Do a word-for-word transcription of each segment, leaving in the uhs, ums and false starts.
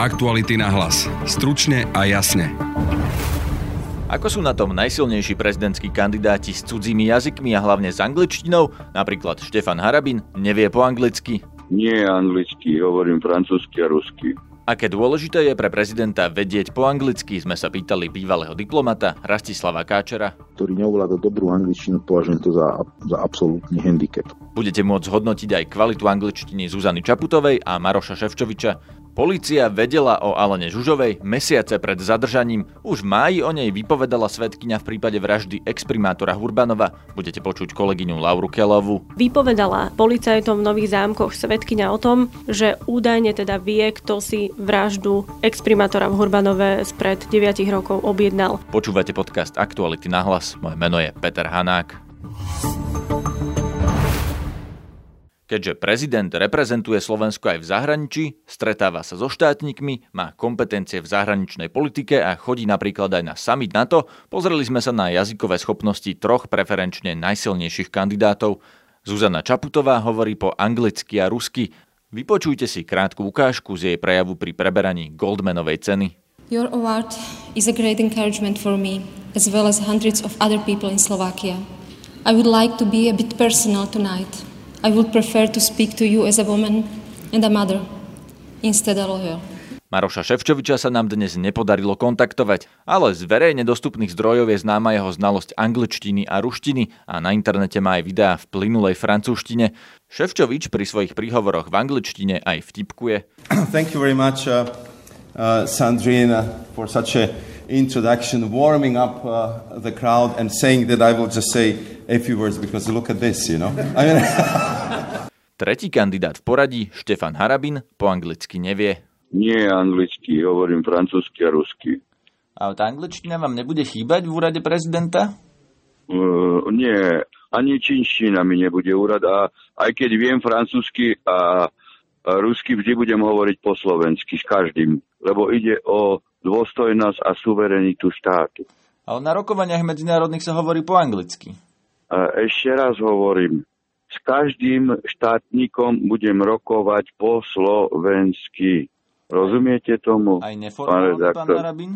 Aktuality na hlas. Stručne a jasne. Ako sú na tom najsilnejší prezidentskí kandidáti s cudzími jazykmi a hlavne s angličtinou? Napríklad Štefan Harabin nevie po anglicky. Nie anglicky, hovorím francúzsky a rusky. Aké dôležité je pre prezidenta vedieť po anglicky, sme sa pýtali bývalého diplomata Rastislava Káčera. Ktorý neovláda dobrú angličtinu, považujem to za, za absolútny handicap. Budete môcť hodnotiť aj kvalitu angličtiny Zuzany Čaputovej a Maroša Ševčoviča. Polícia vedela o Alene Zsuzsovej mesiace pred zadržaním. Už v máji o nej vypovedala svedkyňa v prípade vraždy exprimátora Hurbanova. Budete počuť kolegyňu Lauru Kellovú. Vypovedala policajtom v Nových Zámkoch svedkyňa o tom, že údajne teda vie, kto si vraždu exprimátora v Hurbanove spred deväť rokov objednal. Počúvate podcast Aktuality na hlas. Moje meno je Peter Hanák. Keďže prezident reprezentuje Slovensko aj v zahraničí, stretáva sa so štátnikmi, má kompetencie v zahraničnej politike a chodí napríklad aj na summit NATO, pozreli sme sa na jazykové schopnosti troch preferenčne najsilnejších kandidátov. Zuzana Čaputová hovorí po anglicky a rusky. Vypočujte si krátku ukážku z jej prejavu pri preberaní Goldmanovej ceny. Your award is a great encouragement for me, as well as hundreds of other people in Slovakia. I would like to be a bit personal tonight. I would prefer to speak to you as a woman and a mother, instead a lawyer. Maroša Ševčoviča sa nám dnes nepodarilo kontaktovať, ale z verejne dostupných zdrojov je známa jeho znalosť angličtiny a ruštiny a na internete má aj videá v plynulej francúzštine. Ševčovič pri svojich príhovoroch v angličtine aj vtipkuje. Thank you very much, uh, uh, Sandrina, for such an introduction, warming up uh, the crowd and saying that I will just say a few words, because look at this, you know. I mean... Tretí kandidát v poradí, Štefan Harabin, po anglicky nevie. Nie anglicky, hovorím francúzsky a rusky. A tá angličtina vám nebude chýbať v úrade prezidenta? Uh, nie, ani čínština mi nebude úrad. A aj keď viem francúzsky a, a rusky, vždy budem hovoriť po slovensky s každým, lebo ide o dôstojnosť a suverenitu štátu. Ale na rokovaniach medzinárodných sa hovorí po anglicky. Ešte raz hovorím, s každým štátnikom budem rokovať po slovensky. Rozumiete tomu? Aj neformálne, pán, pán Harabin?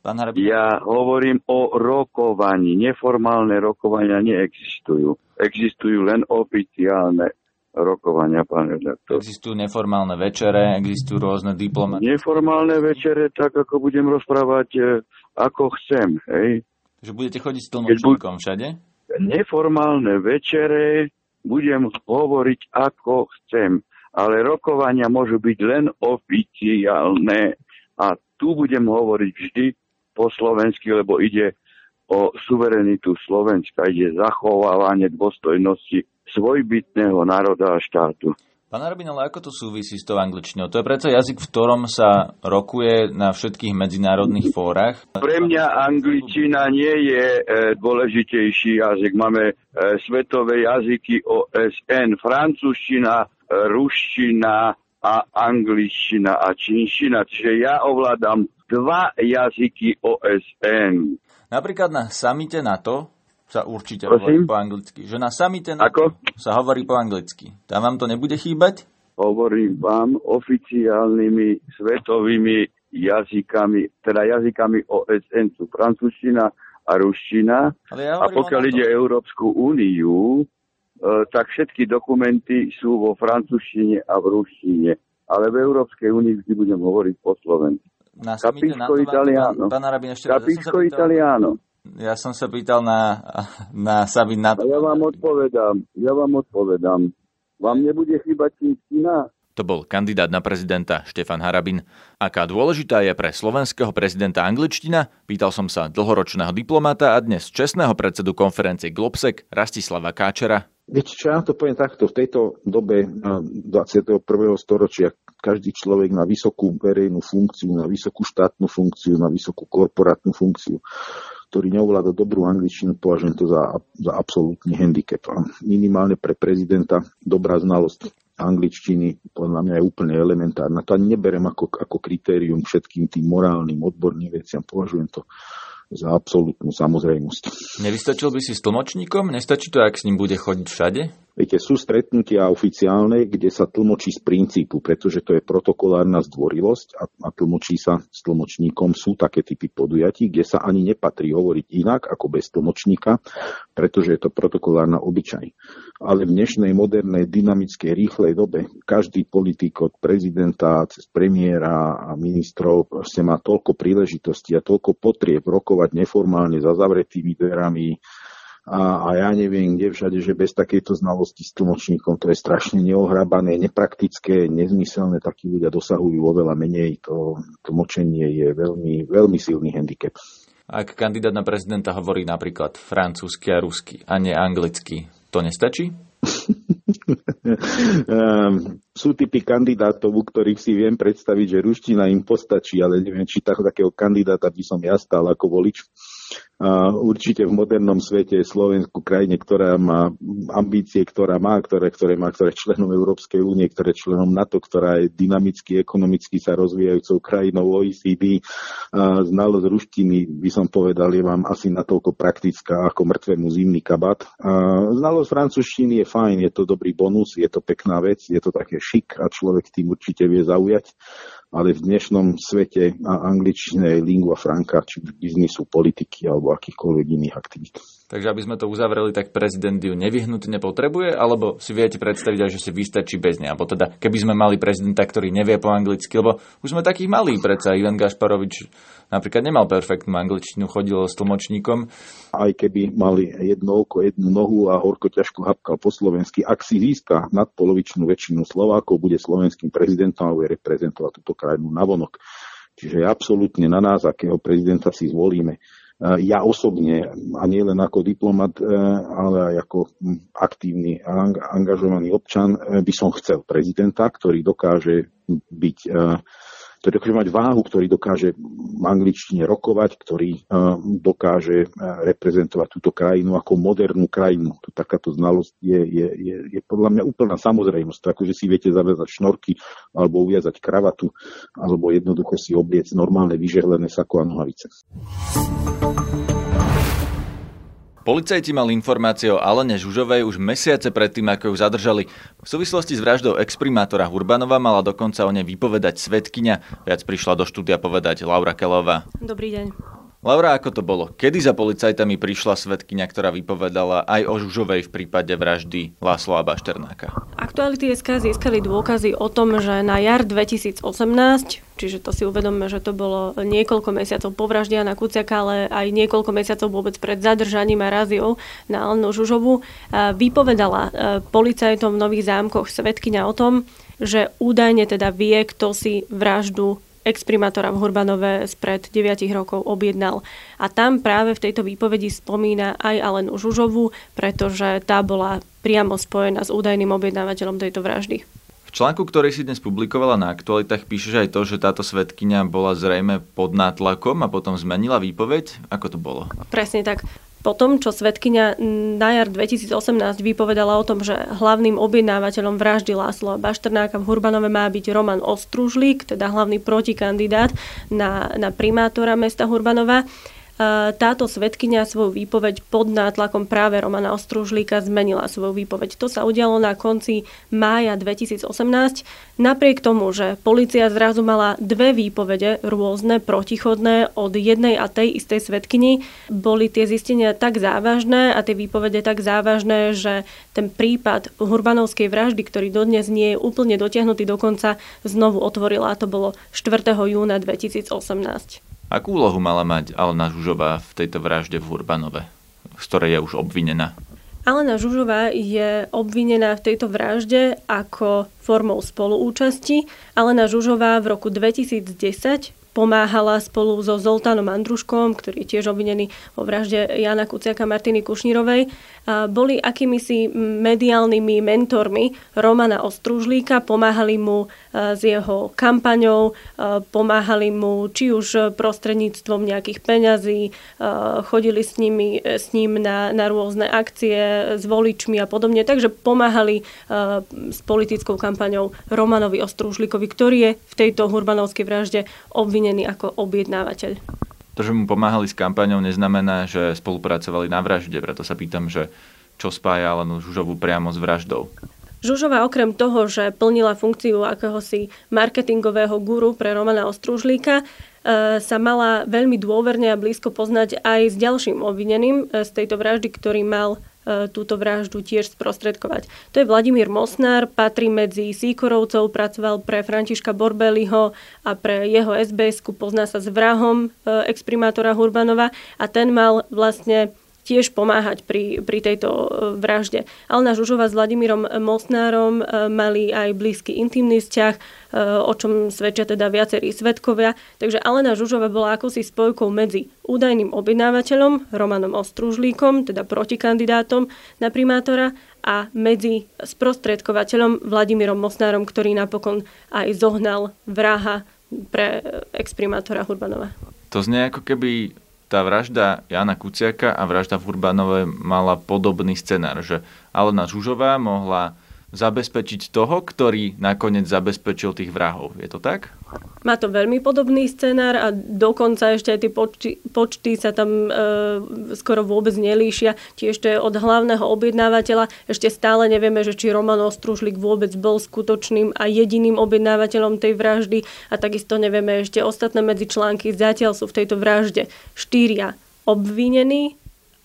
Pán Harabin? Ja hovorím o rokovaní. Neformálne rokovania neexistujú. Existujú len oficiálne rokovania, pán redaktor. Existujú neformálne večere, existujú rôzne diplomaty. Neformálne večere, tak ako budem rozprávať, ako chcem. Hej? Že budete chodiť s tlmočníkom všade? Neformálne večere budem hovoriť ako chcem, ale rokovania môžu byť len oficiálne a tu budem hovoriť vždy po slovensky, lebo ide o suverenitu Slovenska, ide zachovávanie dôstojnosti svojbytného národa a štátu. Pán Harabin, ale ako to súvisí s tou angličtinou? To je predsa jazyk, v ktorom sa rokuje na všetkých medzinárodných fórach. Pre mňa angličtina nie je e, dôležitejší jazyk. Máme e, svetové jazyky O S N, francúzština, e, ruština a angličtina a čínština. Čiže ja ovládam dva jazyky O S N. Napríklad na samite NATO sa určite Prosím? Hovorí po anglicky. Že na samite sa hovorí po anglicky. Tam vám to nebude chýbať? Hovorím vám oficiálnymi svetovými jazykami, teda jazykami O S N sú francúzština a ruština. Ja a pokiaľ ide Európsku úniu, e, tak všetky dokumenty sú vo francúzštine a v ruštine. Ale v Európskej únii vždy budem hovoriť po slovensky. Capisco italiano. Capisco italiano. Ja som sa pýtal na, na Sabin na... Ja vám odpovedám, ja vám odpovedám. Vám nebude chýbať čínština? To bol kandidát na prezidenta Štefan Harabin. Aká dôležitá je pre slovenského prezidenta angličtina? Pýtal som sa dlhoročného diplomata a dnes čestného predsedu konferencie Globsek Rastislava Káčera. Viete čo, ja to poviem takto. V tejto dobe dvadsiateho prvého storočia každý človek na vysokú verejnú funkciu, na vysokú štátnu funkciu, na vysokú korporátnu funkciu, ktorý neovláda dobrú angličtinu, považujem to za, za absolútny handicap. Minimálne pre prezidenta dobrá znalosť angličtiny podľa mňa je úplne elementárna. To ani neberiem ako, ako kritérium všetkým tým morálnym, odborným veciam. Považujem to za absolútnu samozrejmosť. Nevystačil by si s tlmočníkom? Nestačí to, ak s ním bude chodiť všade? Viete, sú stretnutia oficiálne, kde sa tlmočí z princípu, pretože to je protokolárna zdvorilosť a, a tlmočí sa s tlmočníkom. Sú také typy podujatí, kde sa ani nepatrí hovoriť inak ako bez tlmočníka, pretože je to protokolárna obyčaj. Ale v dnešnej modernej, dynamickej, rýchlej dobe každý politik od prezidenta, cez premiéra a ministrov proste má toľko príležitostí a toľko potrieb rokovať neformálne za zavretými dverami, A, a ja neviem, kde všade, že bez takejto znalosti s tlmočníkom to je strašne neohrabané, nepraktické, nezmyselné. Takí ľudia dosahujú oveľa menej. To tlmočenie je veľmi, veľmi silný handicap. Ak kandidát na prezidenta hovorí napríklad francúzsky a rusky a nie anglicky, to nestačí? Sú typy kandidátov, u ktorých si viem predstaviť, že ruština im postačí, ale neviem, či takého kandidáta by som ja stál ako volič. A určite v modernom svete Slovensku, krajine, ktorá má ambície, ktorá má, ktoré, ktoré má, ktoré členom Európskej únie, ktoré členom NATO, ktorá je dynamicky, ekonomicky sa rozvíjajúcou krajinou O E C D, a znalosť ruštiny, by som povedal, je vám asi natoľko praktická ako mŕtvemu zimný kabát. A znalosť francúzštiny je fajn, je to dobrý bonus, je to pekná vec, je to také šik a človek tým určite vie zaujať. Ale v dnešnom svete angličtina je lingua franca, či v biznisu, politiky alebo akýchkoľvek iných aktivít. Takže aby sme to uzavreli, tak prezident ju nevyhnutne potrebuje, alebo si viete predstaviť aj, že si vystačí bez nej? Alebo teda, keby sme mali prezidenta, ktorý nevie po anglicky, lebo už sme takých malí, predsa Ivan Gašparovič napríklad nemal perfektnú angličtinu, chodil s tlmočníkom. Aj keby mali jedno oko, jednu nohu a horko ťažko hapkal po slovensky, ak si získa nadpolovičnú väčšinu Slovákov, bude slovenským prezidentom a bude reprezentovať túto krajinu navonok. Čiže je absolútne na nás, akého prezidenta si zvolíme. Ja osobne, a nie len ako diplomat, ale aj ako aktívny a angažovaný občan, by som chcel prezidenta, ktorý dokáže byť... ktorý dokáže mať váhu, ktorý dokáže v angličtine rokovať, ktorý uh, dokáže reprezentovať túto krajinu ako modernú krajinu. Tu takáto znalosť je, je, je, je podľa mňa úplná samozrejmosť. To ako, že si viete zaviazať šnorky, alebo uviazať kravatu, alebo jednoducho si obliec normálne vyžehlené sako a nohavice. Policajti mali informácie o Alene Zsuzsovej už mesiace predtým, ako ju zadržali. V súvislosti s vraždou exprimátora Hurbanova mala dokonca o nej vypovedať svedkyňa. Viac prišla do štúdia povedať Laura Kellövá. Dobrý deň. Laura, ako to bolo? Kedy za policajtami prišla svedkyňa, ktorá vypovedala aj o Zsuzsovej v prípade vraždy Lászlóa Basternáka? Aktuality.sk získali dôkazy o tom, že na jar dvetisícosemnásť, čiže to si uvedomme, že to bolo niekoľko mesiacov po vražde Jána Kuciaka, ale aj niekoľko mesiacov vôbec pred zadržaním a raziou na Alenu Zsuzsovú, vypovedala policajtom v Nových Zámkoch svedkyňa o tom, že údajne teda vie, kto si vraždu exprimátora v Hurbanove spred deviatich rokov objednal. A tam práve v tejto výpovedi spomína aj Alenu Zsuzsovú, pretože tá bola priamo spojená s údajným objednávateľom tejto vraždy. V článku, ktorý si dnes publikovala na Aktualitách, píšeš aj to, že táto svedkyňa bola zrejme pod nátlakom a potom zmenila výpoveď. Ako to bolo? Presne tak. Po tom, čo svedkyňa na jar dvetisícosemnásť vypovedala o tom, že hlavným objednávateľom vraždy Lászlóa Basternáka v Hurbanove má byť Roman Ostružlík, teda hlavný protikandidát na, na primátora mesta Hurbanova, táto svedkyňa svoju výpoveď pod nátlakom práve Romana Ostružlíka zmenila svoju výpoveď. To sa udialo na konci mája dvetisícosemnásť. Napriek tomu, že polícia zrazu mala dve výpovede rôzne, protichodné od jednej a tej istej svedkyni, boli tie zistenia tak závažné a tie výpovede tak závažné, že ten prípad hurbanovskej vraždy, ktorý dodnes nie je úplne dotiahnutý do konca, znovu otvorila. To bolo štvrtého júna dvetisícosemnásť. Akú úlohu mala mať Alena Zsuzsová v tejto vražde v Hurbanove, z ktorej je už obvinená? Alena Zsuzsová je obvinená v tejto vražde ako formou spoluúčasti. Alena Zsuzsová v roku dvetisícdesať pomáhala spolu so Zoltánom Andruškom, ktorý je tiež obvinený vo vražde Jána Kuciaka, Martiny Kušnírovej. Boli akýmisi mediálnymi mentormi Romana Ostružlíka, pomáhali mu s jeho kampaňou, pomáhali mu či už prostredníctvom nejakých peňazí, chodili s, nimi, s ním na, na rôzne akcie s voličmi a podobne, takže pomáhali s politickou kampaňou Romanovi Ostružlíkovi, ktorý je v tejto hurbanovskej vražde obvinený ako objednávateľ. To, že mu pomáhali s kampaňou, neznamená, že spolupracovali na vražde, preto sa pýtam, že čo spája Alenu Zsuzsovú priamo s vraždou. Zsuzsová okrem toho, že plnila funkciu akéhosi marketingového guru pre Romana Ostružlíka, sa mala veľmi dôverne a blízko poznať aj s ďalším obvineným z tejto vraždy, ktorý mal túto vraždu tiež sprostredkovať. To je Vladimír Mostná, patrí medzi Síkorovcov, pracoval pre Františka Borbélyho a pre jeho es bé esku, pozná sa s vrahom exprimátora Hurbanova a ten mal vlastne tiež pomáhať pri, pri tejto vražde. Alena Zsuzsová s Vladimírom Mostnárom mali aj blízky intimný vzťah, o čom svedčia teda viacerí svedkovia. Takže Alena Zsuzsová bola akousi spojkou medzi údajným objednávateľom, Romanom Ostružlíkom, teda protikandidátom na primátora, a medzi sprostredkovateľom Vladimírom Mostnárom, ktorý napokon aj zohnal vraha pre exprimátora Hurbanova. To znie ako keby tá vražda Jána Kuciaka a vražda v Hurbanove mala podobný scenár, že Alena Zsuzsová mohla zabezpečiť toho, ktorý nakoniec zabezpečil tých vrahov. Je to tak? Má to veľmi podobný scenár a dokonca ešte aj tie počty, počty sa tam e, skoro vôbec nelíšia. Tiež to je od hlavného objednávateľa. Ešte stále nevieme, že či Roman Ostružlík vôbec bol skutočným a jediným objednávateľom tej vraždy a takisto nevieme ešte ostatné medzičlánky. Zatiaľ sú v tejto vražde štyria obvinení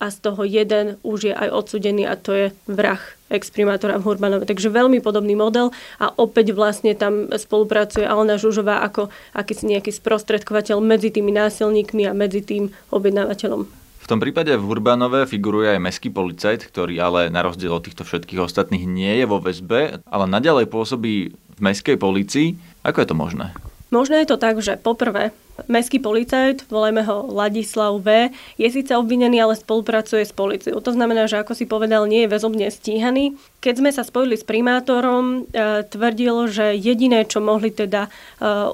a z toho jeden už je aj odsudený a to je vrah exprimátora v Hurbanove. Takže veľmi podobný model a opäť vlastne tam spolupracuje Alena Zsuzsová ako akýsi nejaký sprostredkovateľ medzi tými násilníkmi a medzi tým objednávateľom. V tom prípade v Hurbanove figuruje aj mestský policajt, ktorý ale na rozdiel od týchto všetkých ostatných nie je vo väzbe, ale naďalej pôsobí v mestskej polícii. Ako je to možné? Možno je to tak, že poprvé, mestský policajt, volajme ho Ladislav V., je síce obvinený, ale spolupracuje s policiou. To znamená, že ako si povedal, nie je väzobne stíhaný. Keď sme sa spojili s primátorom, e, tvrdil, že jediné, čo mohli teda e,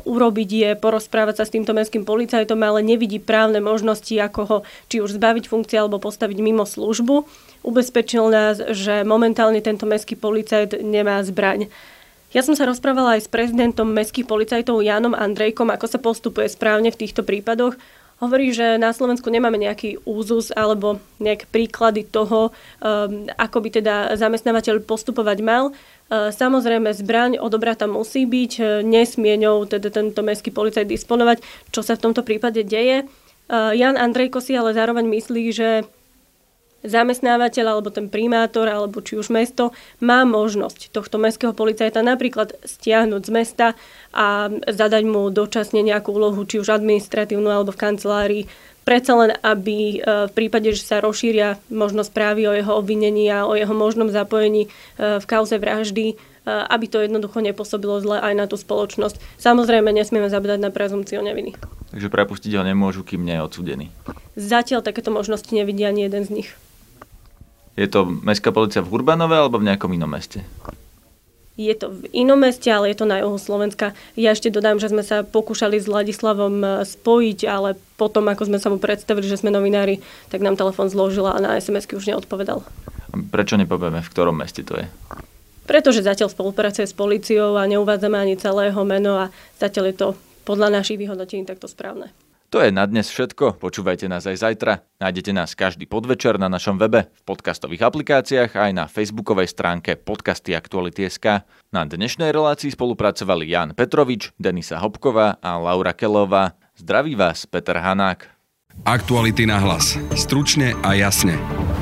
urobiť, je porozprávať sa s týmto mestským policajtom, ale nevidí právne možnosti, ako ho či už zbaviť funkcie alebo postaviť mimo službu. Ubezpečil nás, že momentálne tento mestský policajt nemá zbraň. Ja som sa rozprávala aj s prezidentom mestských policajtov Jánom Andrejkom, ako sa postupuje správne v týchto prípadoch. Hovorí, že na Slovensku nemáme nejaký úzus alebo nejaké príklady toho, ako by teda zamestnávateľ postupovať mal. Samozrejme, zbraň odobrata musí byť, nesmie ňou teda tento mestský policajt disponovať, čo sa v tomto prípade deje. Ján Andrejko si ale zároveň myslí, že zamestnávateľ alebo ten primátor alebo či už mesto má možnosť tohto mestského policajta napríklad stiahnuť z mesta a zadať mu dočasne nejakú úlohu, či už administratívnu alebo v kancelárii, predsa len aby v prípade, že sa rozšíria možno správy o jeho obvinení a o jeho možnom zapojení v kauze vraždy, aby to jednoducho nepôsobilo zle aj na tú spoločnosť. Samozrejme, nesmieme zabúdať na prezumpciu neviny. Takže prepustiť ho nemôžu, kým nie je odsúdený. Zatiaľ takéto možnosti nevidí ani jeden z nich. Je to mestská polícia v Hurbanove alebo v nejakom inom meste? Je to v inom meste, ale je to na juhu Slovenska. Ja ešte dodám, že sme sa pokúšali s Ladislavom spojiť, ale potom, ako sme sa mu predstavili, že sme novinári, tak nám telefon zložila a na es em esky už neodpovedal. Prečo nepovieme, v ktorom meste to je? Pretože zatiaľ spolupracuje s políciou a neuvádzame ani celého meno a zatiaľ je to podľa našich vyhodnotení takto správne. To je na dnes všetko. Počúvajte nás aj zajtra. Nájdete nás každý podvečer na našom webe, v podcastových aplikáciách a aj na facebookovej stránke podcasty aktuality bodka es ká. Na dnešnej relácii spolupracovali Ján Petrovič, Denisa Hopková a Laura Kellová. Zdraví vás Peter Hanák. Aktuality na hlas. Stručne a jasne.